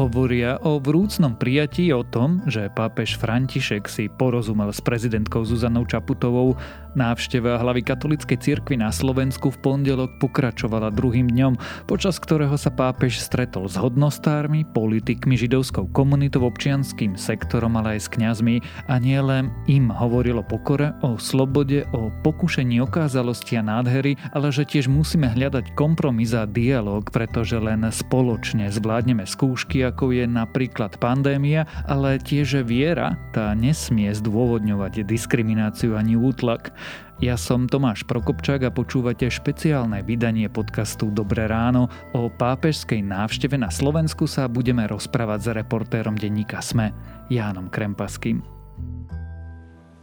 hovoria o vrúcnom prijatí, o tom, že pápež František si porozumel s prezidentkou Zuzanou Čaputovou. Návšteva hlavy katolíckej cirkvi na Slovensku v pondelok pokračovala druhým dňom, počas ktorého sa pápež stretol s hodnostármi, politikmi, židovskou komunitou, občianskym sektorom, ale aj s kňazmi a nielen im hovoril o pokore, o slobode, o pokušení okázalosti a nádhery, ale že tiež musíme hľadať kompromis a dialog, pretože len spoločne zvládneme skúšky, ako je napríklad pandémia, ale tiež viera, tá nesmie zdôvodňovať diskrimináciu ani útlak. Ja som Tomáš Prokopčák a počúvate špeciálne vydanie podcastu Dobré ráno. O pápežskej návšteve na Slovensku sa budeme rozprávať s reportérom denníka SME, Jánom Krempaským.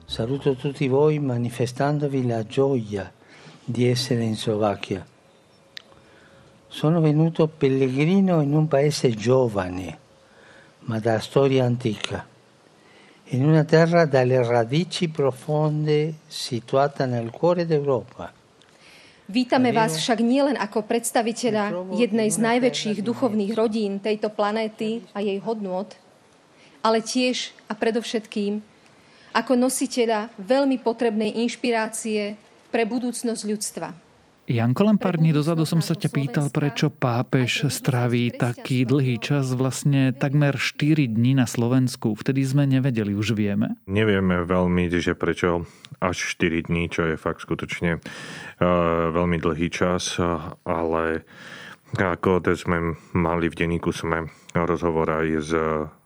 Saluto tutti voi manifestandovi la gioia di essere in Slovacchia. Sono venuto pellegrino in un paese giovane, ma da storia antica. In una terra dalle radici profonde situata nel cuore d'Europa. Vítame vás však nielen ako predstaviteľa jednej z najväčších duchovných rodín tejto planéty a jej hodnôt, ale tiež a predovšetkým ako nositeľa veľmi potrebnej inšpirácie pre budúcnosť ľudstva. Janko, len pár dní dozadu som sa ťa pýtal, prečo pápež straví taký dlhý čas, vlastne takmer 4 dní na Slovensku. Vtedy sme nevedeli, už vieme. Nevieme veľmi, že prečo až 4 dní, čo je fakt skutočne veľmi dlhý čas, ale ako to sme mali v denníku SME rozhovor aj s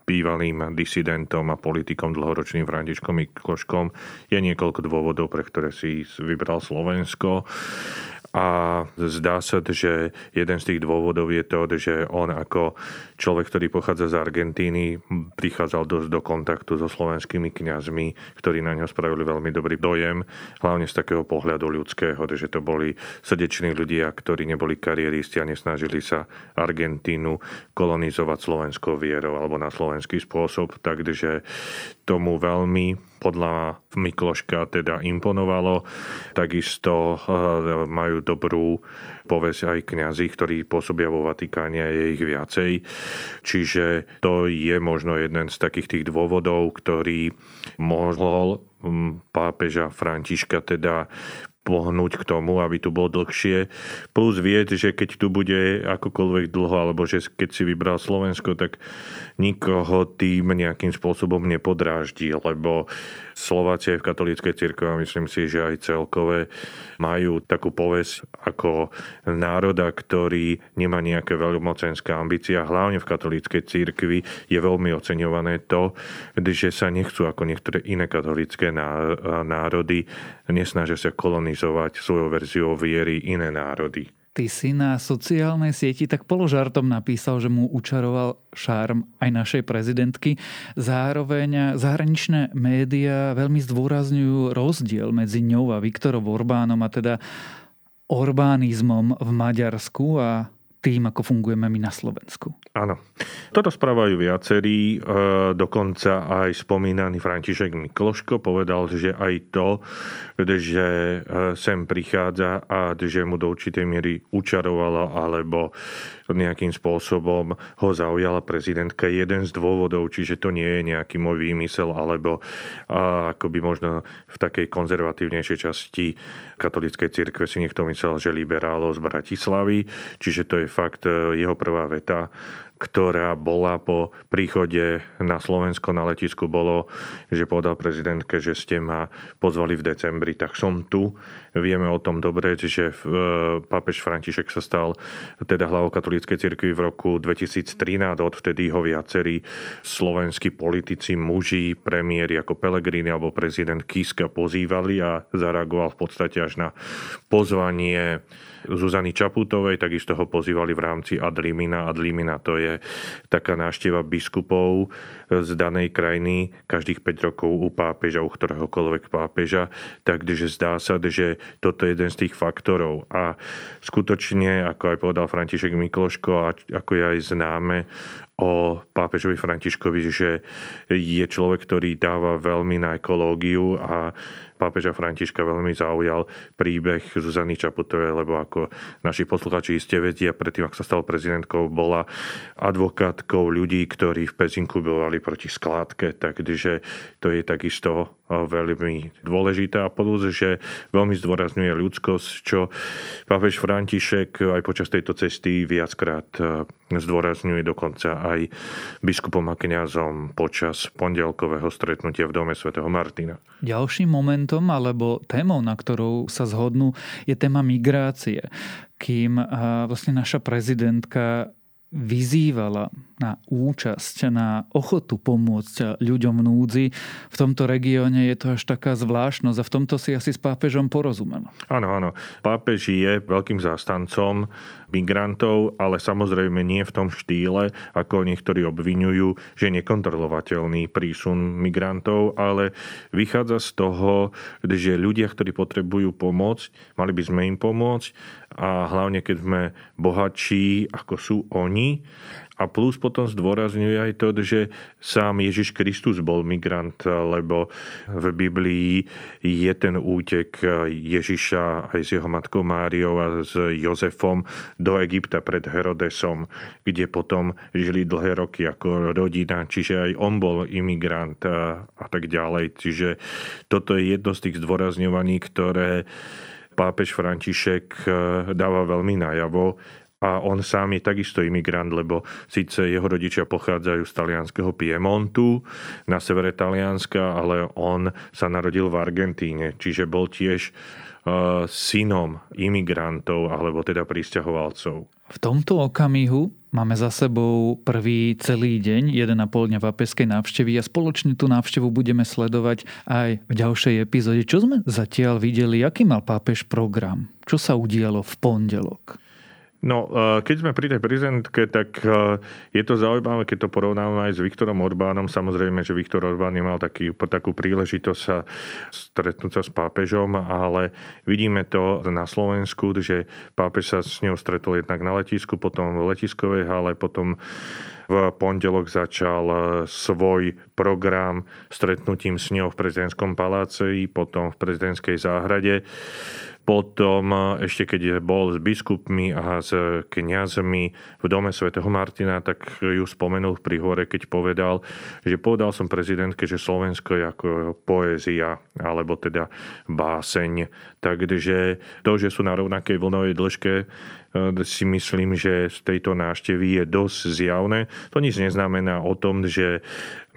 bývalým disidentom a politikom dlhoročným Františkom Mikloškom, je niekoľko dôvodov, pre ktoré si vybral Slovensko. A zdá sa, že jeden z tých dôvodov je to, že on ako človek, ktorý pochádza z Argentíny, prichádzal dosť do kontaktu so slovenskými kňazmi, ktorí na ňo spravili veľmi dobrý dojem, hlavne z takého pohľadu ľudského, že to boli srdeční ľudia, ktorí neboli kariéristi a nesnažili sa Argentínu kolonizovať slovenskou vierou alebo na slovenský spôsob, takže tomu veľmi podľa Mikloška teda imponovalo. Takisto majú dobrú povesť aj kňazi, ktorí pôsobia vo Vatikáne, je ich viacej. Čiže to je možno jeden z takých tých dôvodov, ktorý mohol pápeža Františka teda pohnúť k tomu, aby tu bol dlhšie. Plus vie, že keď tu bude akokoľvek dlho, alebo že keď si vybral Slovensko, tak nikoho tým nejakým spôsobom nepodráždi, lebo Slováci aj v katolíckej cirkvi, a myslím si, že aj celkové, majú takú povesť ako národa, ktorý nemá nejaké veľmocenské ambície. Hlavne v katolíckej cirkvi je veľmi oceňované to, že sa nechcú ako niektoré iné katolícké národy, nesnažia sa kolonizovať svojou verziou viery iné národy. Ty si na sociálnej sieti tak položartom napísal, že mu učaroval šarm aj našej prezidentky. Zároveň zahraničné médiá veľmi zdôrazňujú rozdiel medzi ňou a Viktorom Orbánom, a teda orbánizmom v Maďarsku a tým, ako fungujeme my na Slovensku. Áno. Toto správajú viacerí. Dokonca aj spomínaný František Mikloško povedal, že aj to, že sem prichádza a že mu do určitej miery učarovalo alebo nejakým spôsobom ho zaujala prezidentka, jeden z dôvodov, čiže to nie je nejaký môj výmysel, alebo akoby možno v takej konzervatívnejšej časti katolíckej cirkve si niekto myslel, že liberálo z Bratislavy, čiže to je fakt jeho prvá veta, ktorá bola po príchode na Slovensko na letisku, bolo, že povedal prezidentke, že ste ma pozvali v decembri, tak som tu. Vieme o tom dobre, že pápež František sa stal teda hlavou katolíckej cirkvi v roku 2013, odvtedy ho viacerí slovenskí politici, muži, premiéri ako Pellegrini alebo prezident Kiska pozývali a zareagoval v podstate až na pozvanie Zuzany Čaputovej, takisto ho pozývali v rámci ad limina. Ad limina to je taká návšteva biskupov z danej krajiny každých 5 rokov u pápeža, u ktoréhokoľvek pápeža. Takže zdá sa, že toto je jeden z tých faktorov. A skutočne, ako aj povedal František Mikloško, a ako je aj známe o pápežovi Františkovi, že je človek, ktorý dáva veľmi na ekológiu a pápeža Františka veľmi zaujal príbeh Zuzany Čaputovej, lebo ako naši posluchači iste vedia, predtým, ak sa stala prezidentkou, bola advokátkou ľudí, ktorí v Pezinku bojovali proti skládke, takže to je takisto veľmi dôležité a plus, že veľmi zdôrazňuje ľudskosť, čo pápež František aj počas tejto cesty viackrát zdôrazňuje, dokonca aj biskupom a kňazom počas pondelkového stretnutia v dome svätého Martina. Ďalším momentom alebo témou, na ktorou sa zhodnú, je téma migrácie. Kým vlastne naša prezidentka vyzývala na účasť, na ochotu pomôcť ľuďom v núdzi. V tomto regióne je to až taká zvláštnosť a v tomto si asi s pápežom porozumel. Áno, áno. Pápež je veľkým zástancom migrantov, ale samozrejme nie v tom štýle, ako niektorí obviňujú, že je nekontrolovateľný prísun migrantov, ale vychádza z toho, že ľudia, ktorí potrebujú pomoc, mali by sme im pomôcť a hlavne, keď sme bohatší, ako sú oni, a plus potom zdôrazňuje aj to, že sám Ježiš Kristus bol migrant, lebo v Biblii je ten útek Ježiša aj s jeho matkou Máriou a s Jozefom do Egypta pred Herodesom, kde potom žili dlhé roky ako rodina, čiže aj on bol imigrant a tak ďalej. Čiže toto je jedno z tých zdôrazňovaní, ktoré pápež František dáva veľmi najavo. A on sám je takisto imigrant, lebo síce jeho rodičia pochádzajú z talianskeho Piemontu na severe Talianska, ale on sa narodil v Argentíne, čiže bol tiež synom imigrantov, alebo teda prisťahovalcov. V tomto okamihu máme za sebou prvý celý deň, 1,5 dňa pápežskej návštevy a spoločne tú návštevu budeme sledovať aj v ďalšej epizóde. Čo sme zatiaľ videli? Aký mal pápež program? Čo sa udialo v pondelok? No, keď sme pri tej prezidentke, tak je to zaujímavé, keď to porovnáme aj s Viktorom Orbánom. Samozrejme, že Viktor Orbán nemal takú príležitosť sa stretnúť sa s pápežom, ale vidíme to na Slovensku, že pápež sa s ňou stretol jednak na letisku, potom v letiskovej hale, potom v pondelok začal svoj program stretnutím s ňou v prezidentskom paláci, potom v prezidentskej záhrade. Potom ešte keď bol s biskupmi a s kňazmi v dome svätého Martina, tak ju spomenul v príhovore, keď povedal, že povedal som prezidentke, že Slovensko je ako poézia, alebo teda báseň. Takže to, že sú na rovnakej vlnovej dĺžke, si myslím, že z tejto návštevy je dosť zjavné. To nič neznamená o tom, že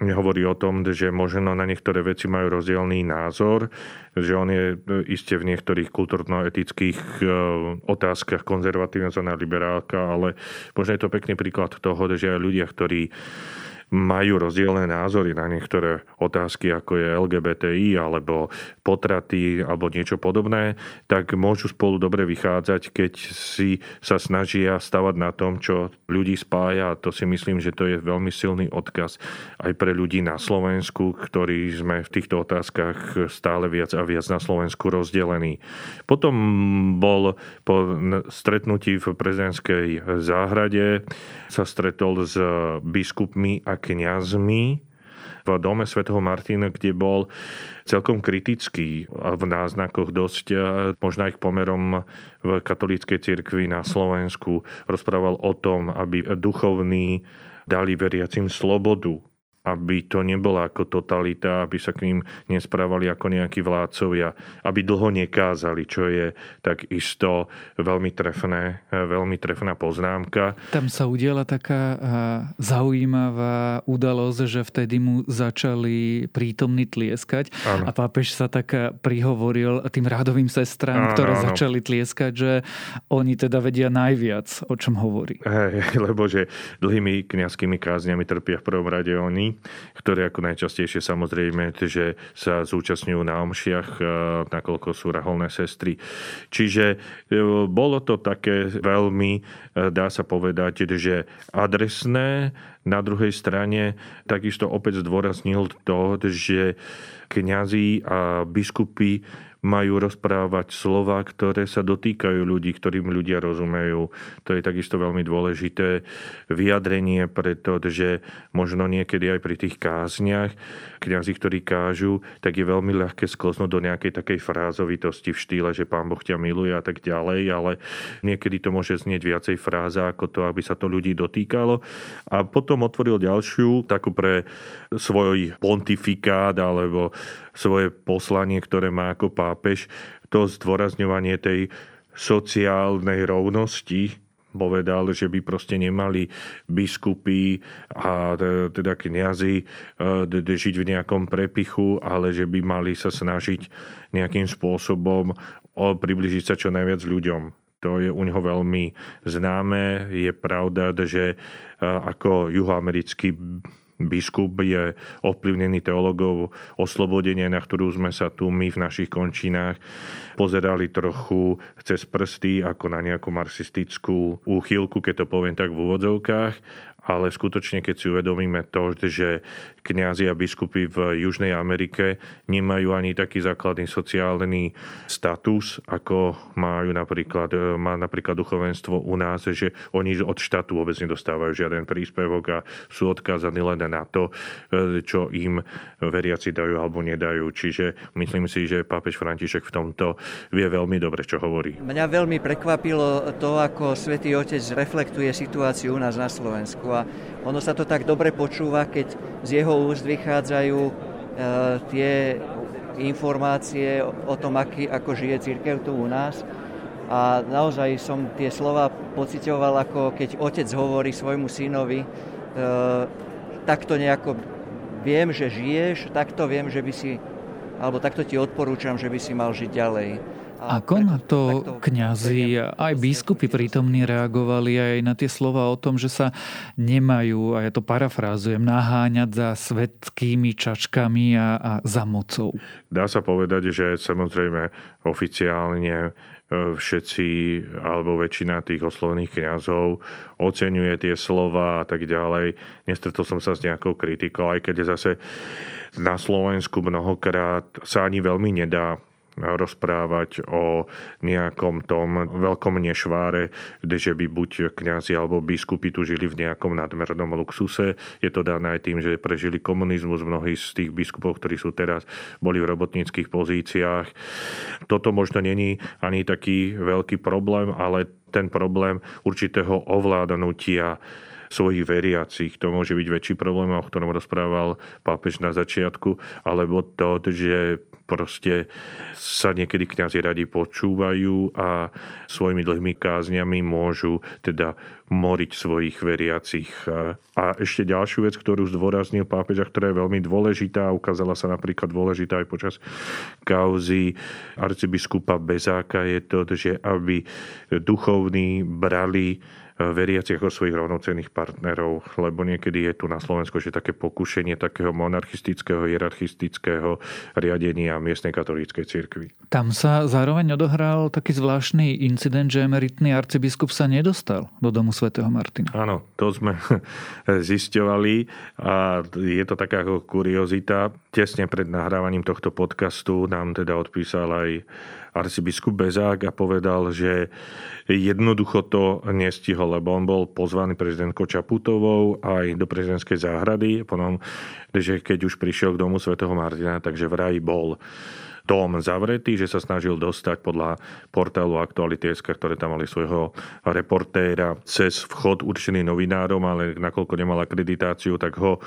hovorí o tom, že možno na niektoré veci majú rozdielný názor, že on je iste v niektorých kultúrno-etických otázkach konzervatívna zóna liberálka, ale možno je to pekný príklad toho, že aj ľudia, ktorí majú rozdielne názory na niektoré otázky, ako je LGBTI alebo potraty alebo niečo podobné, tak môžu spolu dobre vychádzať, keď si sa snažia stavať na tom, čo ľudí spája. A to si myslím, že to je veľmi silný odkaz aj pre ľudí na Slovensku, ktorí sme v týchto otázkach stále viac a viac na Slovensku rozdelení. Potom bol po stretnutí v prezidentskej záhrade, sa stretol s biskupmi a kňazmi v dome svätého Martina, kde bol celkom kritický a v náznakoch dosť, možno aj k pomerom v katolíckej cirkvi na Slovensku. Rozprával o tom, aby duchovní dali veriacim slobodu, aby to nebola ako totalita, aby sa k ním nesprávali ako nejakí vládcovia, aby dlho nekázali, čo je takisto veľmi trefná poznámka. Tam sa udiala taká zaujímavá udalosť, že vtedy mu začali prítomní tlieskať. Áno. A pápež sa tak prihovoril tým rádovým sestram, ktoré začali tlieskať, že oni teda vedia najviac, o čom hovorí. Hej, lebo že dlhými kňazskými kázňami trpia v prvom rade oni, ktoré ako najčastejšie samozrejme, že sa zúčastňujú na omšiach, nakoľko sú reholné sestry. Čiže bolo to také veľmi, dá sa povedať, že adresné, Na druhej strane takisto opäť zdôraznil to, že kňazi a biskupy majú rozprávať slova, ktoré sa dotýkajú ľudí, ktorým ľudia rozumejú. To je takisto veľmi dôležité vyjadrenie, pretože možno niekedy aj pri tých kázniach kňazi, ktorí kážu, tak je veľmi ľahké skloznúť do nejakej takej frázovitosti v štýle, že Pán Boh ťa miluje a tak ďalej, ale niekedy to môže znieť viacej fráza ako to, aby sa to ľudí dotýkalo. A potom otvoril ďalšiu takú pre svoj pontifikát alebo svoje poslanie, ktoré má ako pápež, to zdôrazňovanie tej sociálnej rovnosti. Povedal, že by proste nemali biskupy a teda kňazi žiť v nejakom prepichu, ale že by mali sa snažiť nejakým spôsobom približiť sa čo najviac ľuďom. To je u neho veľmi známe. Je pravda, že ako juhoamerický biskup je ovplyvnený teológov Oslobodenia, na ktorú sme sa tu my v našich končinách pozerali trochu cez prsty ako na nejakú marxistickú úchylku, keď to poviem tak v úvodzovkách. Ale skutočne, keď si uvedomíme to, že kňazi a biskupy v Južnej Amerike nemajú ani taký základný sociálny status, ako má napríklad duchovenstvo u nás, že oni od štátu vôbec nedostávajú žiaden príspevok a sú odkázaní len na to, čo im veriaci dajú alebo nedajú. Čiže myslím si, že pápež František v tomto vie veľmi dobre, čo hovorí. Mňa veľmi prekvapilo to, ako Svätý Otec reflektuje situáciu u nás na Slovensku. A ono sa to tak dobre počúva, keď z jeho úst vychádzajú tie informácie o tom, ako žije cirkev tu u nás. A naozaj som tie slova pociťoval, ako keď otec hovorí svojmu synovi, takto nejako viem, že žiješ, takto viem, že by si, alebo takto ti odporúčam, že by si mal žiť ďalej. Ako na to kňazi aj biskupy prítomní reagovali aj na tie slova o tom, že sa nemajú, a ja to parafrázujem, naháňať za svetskými čačkami a za mocou? Dá sa povedať, že samozrejme oficiálne všetci alebo väčšina tých oslovných kňazov oceňuje tie slova a tak ďalej. Nestretol som sa s nejakou kritikou, aj keď zase na Slovensku mnohokrát sa ani veľmi nedá rozprávať o nejakom tom veľkom nešváre, že by buď kňazi alebo biskupy tu žili v nejakom nadmernom luxuse. Je to dané aj tým, že prežili komunizmus. Mnohí z tých biskupov, ktorí sú teraz, boli v robotníckych pozíciách. Toto možno není ani taký veľký problém, ale ten problém určitého ovládanutia svojich veriacich. To môže byť väčší problém, o ktorom rozprával pápež na začiatku, alebo to, že proste sa niekedy kňazi radi počúvajú a svojimi dlhými kázňami môžu teda moriť svojich veriacich. A ešte ďalšiu vec, ktorú zdôraznil pápež, ktorá je veľmi dôležitá, ukázala sa napríklad dôležitá aj počas kauzy arcibiskupa Bezáka, je to, že aby duchovní brali veriacich ako svojich rovnocenných partnerov, lebo niekedy je tu na Slovensku že také pokušenie takého monarchistického, hierarchistického riadenia miestnej katolíckej cirkvi. Tam sa zároveň odohral taký zvláštny incident, že emeritný arcibiskup sa nedostal do domu svätého Martina. Áno, to sme zisťovali a je to taká ako kuriozita. Tesne pred nahrávaním tohto podcastu nám teda odpísal aj arcibiskup Bezák a povedal, že jednoducho to nestihol, lebo on bol pozvaný prezidentkou Čaputovou aj do prezidentskej záhrady. Potom, že keď už prišiel k domu svätého Martina, takže vraj bol dom zavretý, že sa snažil dostať podľa portálu Aktuality.sk, ktoré tam mali svojho reportéra, cez vchod určený novinárom, ale nakoľko nemal akreditáciu, tak ho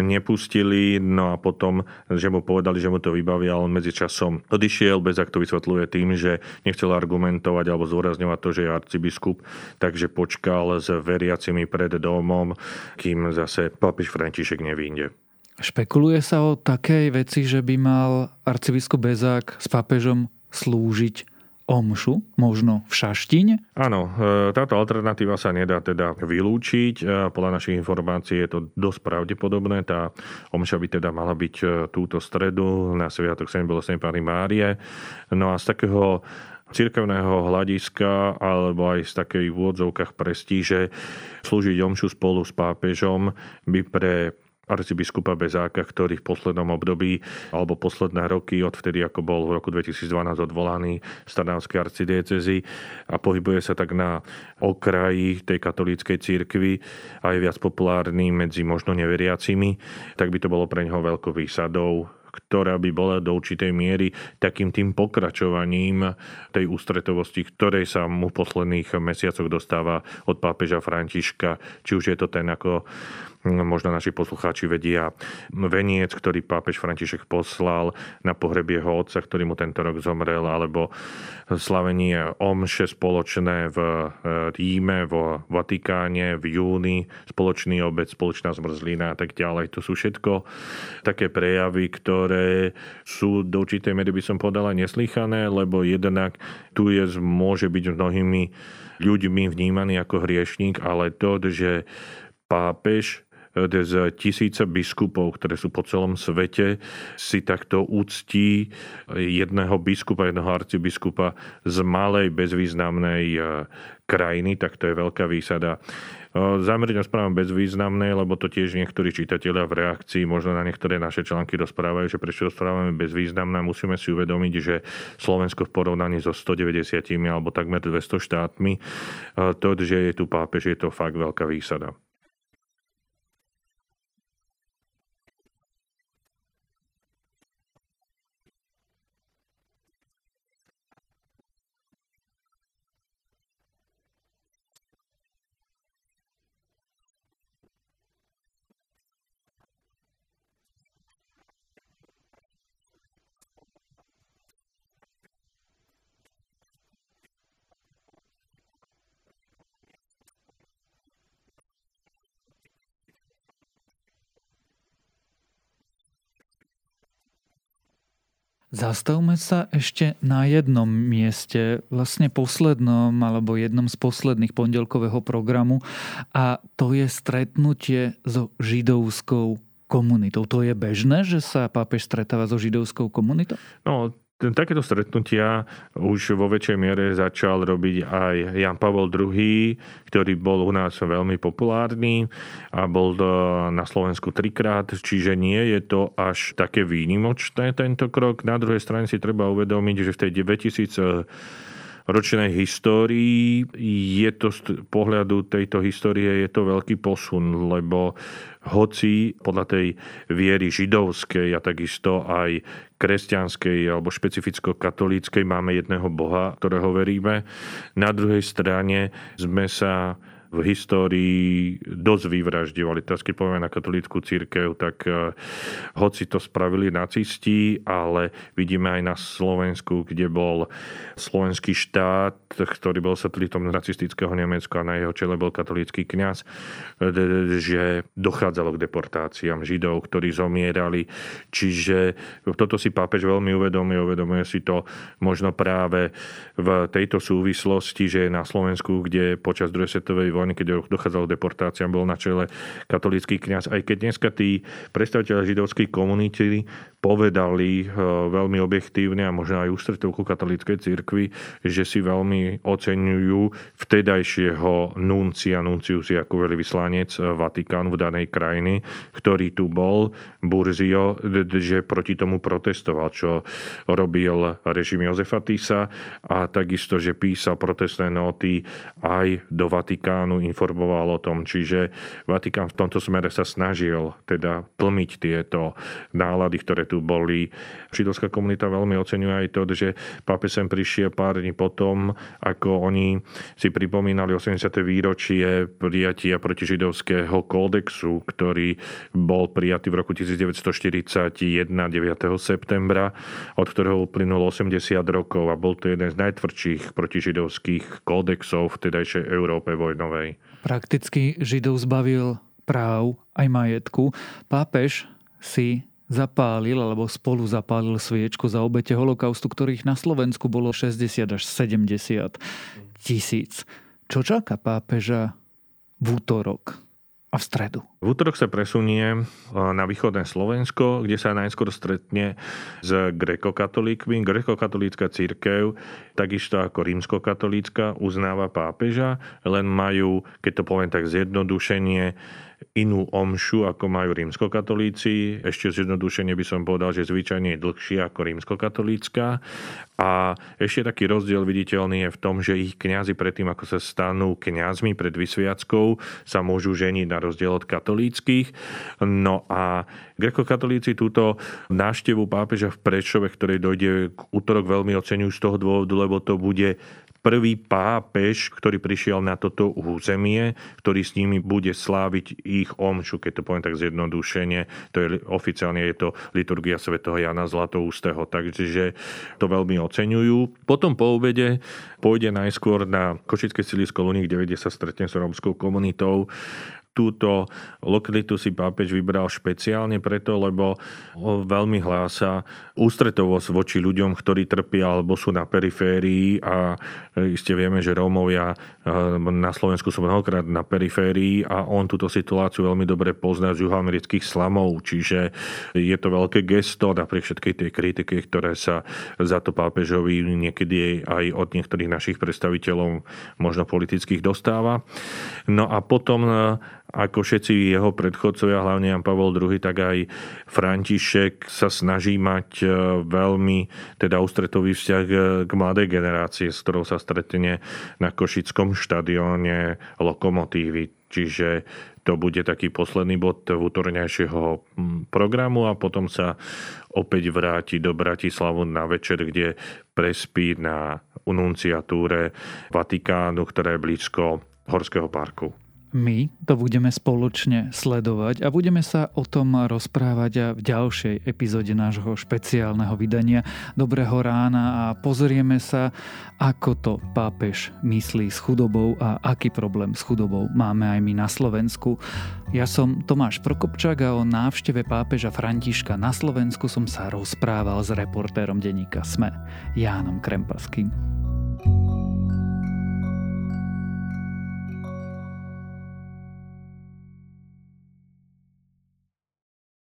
nepustili. No a potom, že mu povedali, že mu to vybavia, ale on medzičasom odišiel. Bezák to vysvetľuje tým, že nechcel argumentovať alebo zdôrazňovať to, že je arcibiskup, takže počkal s veriacimi pred domom, kým zase pápež František nevyjde. Špekuluje sa o takej veci, že by mal arcibiskup Bezák s pápežom slúžiť omšu, možno v Šaštíne? Áno, táto alternatíva sa nedá teda vylúčiť. Podľa našich informácií je to dosť pravdepodobné. Tá omša by teda mala byť túto stredu na sviatok Svätej Bolestnej Panny Márie. No a z takého cirkevného hľadiska alebo aj z takej v úvodzovkách prestíže slúžiť omšu spolu s pápežom by pre arcibiskupa Bezáka, ktorý v poslednom období alebo posledné roky, odvtedy ako bol v roku 2012 odvolaný z Trnavskej arcidiecézy a pohybuje sa tak na okraji tej katolíckej cirkvi a je viac populárny medzi možno neveriacimi, tak by to bolo pre ňoho veľkou výsadou, ktorá by bola do určitej miery takým tým pokračovaním tej ústretovosti, ktorej sa mu v posledných mesiacoch dostáva od pápeža Františka. Či už je to ten, ako možno naši poslucháči vedia, veniec, ktorý pápež František poslal na pohreb jeho otca, ktorý mu tento rok zomrel, alebo slavenie omše spoločné v Ríme, vo Vatikáne, v júni, spoločný obed, spoločná zmrzlina a tak ďalej. To sú všetko také prejavy, ktoré sú do určitej miery, by som povedala, neslýchané, lebo jednak tu je, môže byť mnohými ľuďmi vnímaný ako hriešník, ale to, že pápež z tisíce biskupov, ktoré sú po celom svete, si takto úctí jedného biskupa, jedného arcibiskupa z malej, bezvýznamnej krajiny, tak to je veľká výsada. Zámerne rozprávam bezvýznamné, lebo to tiež niektorí čitatelia v reakcii možno na niektoré naše články rozprávajú, že prečo rozprávame bezvýznamné. Musíme si uvedomiť, že Slovensko v porovnaní so 190 alebo takmer 200 štátmi, to, že je tu pápež, je to fakt veľká výsada. Zastavme sa ešte na jednom mieste, vlastne poslednom alebo jednom z posledných pondelkového programu, a to je stretnutie so židovskou komunitou. To je bežné, že sa pápež stretáva so židovskou komunitou? No, takéto stretnutia už vo väčšej miere začal robiť aj Ján Pavol II, ktorý bol u nás veľmi populárny a bol na Slovensku 3-krát, čiže nie je to až také výnimočné tento krok. Na druhej strane si treba uvedomiť, že v tej 9000-ročnej histórii je to z pohľadu tejto histórie je to veľký posun, lebo hoci podľa tej viery židovskej a takisto aj kresťanskej alebo špecificko-katolíckej máme jedného Boha, ktorého veríme. Na druhej strane sme sa v histórii dosť vyvraždivali. Teraz, keď povieme na katolícku cirkev, tak hoci to spravili nacisti, ale vidíme aj na Slovensku, kde bol slovenský štát, ktorý bol satelitom nacistického Nemecka a na jeho čele bol katolícky kňaz, že dochádzalo k deportáciám Židov, ktorí zomierali. Čiže toto si pápež veľmi uvedomuje si to možno práve v tejto súvislosti, že na Slovensku, kde počas druhej svetovej vojny, keď dochádzalo k deportáciám, bol na čele katolícky kňaz. Aj keď dneska tí predstavitelia židovskej komunity povedali veľmi objektívne a možno aj ústretovku katolíckej cirkvi, že si veľmi oceňujú vtedajšieho nuncius ako veľvyslanec Vatikánu v danej krajine, ktorý tu bol, Burzio, že proti tomu protestoval, čo robil režim Jozefa Tisa, a takisto, že písal protestné noty aj do Vatikánu, informoval o tom. Čiže Vatikán v tomto smere sa snažil teda plniť tieto nálady, ktoré tu boli. Židovská komunita veľmi oceňuje aj to, že pápež sem prišiel pár dní potom, ako oni si pripomínali 80. výročie prijatia protižidovského kódexu, ktorý bol prijatý v roku 1941 9. septembra, od ktorého uplynulo 80 rokov a bol to jeden z najtvrdších protižidovských kódexov v vtedajšej Európe vojnovej. Prakticky Židov zbavil práv aj majetku. Pápež si zapálil alebo spolu zapálil sviečku za obete holokaustu, ktorých na Slovensku bolo 60 až 70 tisíc. Čo čaká pápeža v útorok a v stredu? V útorok sa presunie na východné Slovensko, kde sa najskôr stretne s grekokatolíkmi. Grekokatolícka cirkev, takisto ako rímskokatolícka, uznáva pápeža, len majú, keď to poviem tak zjednodušenie, inú omšu, ako majú rímskokatolíci. Ešte zjednodušene by som povedal, že zvyčajne je dlhšia ako rímskokatolícka. A ešte taký rozdiel viditeľný je v tom, že ich kňazi predtým, ako sa stanú kňazmi pred vysviackou, sa môžu ženiť na rozdiel od katolíckych. No a grekokatolíci túto návštevu pápeža v Prešove, ktorej dojde k útorok, veľmi oceňujú z toho dôvodu, lebo to bude prvý pápež, ktorý prišiel na toto územie, ktorý s nimi bude sláviť ich omšu, keď to poviem tak zjednodušene. To je oficiálne, je to liturgia svätého Jana Zlatoústeho, takže to veľmi oceňujú. Potom po obede pôjde najskôr na Košické sídlisko Luník, kde sa stretne s rómskou komunitou. Túto lokalitu si pápež vybral špeciálne preto, lebo veľmi hlása ústretovosť voči ľuďom, ktorí trpia alebo sú na periférii, a iste vieme, že Rómovia na Slovensku sú mnohokrát na periférii a on túto situáciu veľmi dobre pozná z juhoamerických slamov, čiže je to veľké gesto napriek všetkej tej kritiky, ktoré sa za to pápežovi niekedy aj od niektorých našich predstaviteľov možno politických dostáva. No a potom, ako všetci jeho predchodcovia, hlavne Ján Pavol II, tak aj František sa snaží mať veľmi ústretový vzťah k mladej generácii, s ktorou sa stretne na košickom štadióne Lokomotívy. Čiže to bude taký posledný bod útorňajšieho programu a potom sa opäť vráti do Bratislavu na večer, kde prespí na nunciatúre Vatikánu, ktoré je blízko Horského parku. My to budeme spoločne sledovať a budeme sa o tom rozprávať a v ďalšej epizóde nášho špeciálneho vydania Dobrého rána, a pozrieme sa, ako to pápež myslí s chudobou a aký problém s chudobou máme aj my na Slovensku. Ja som Tomáš Prokopčák a o návšteve pápeža Františka na Slovensku som sa rozprával s reportérom denníka SME Jánom Krempaským.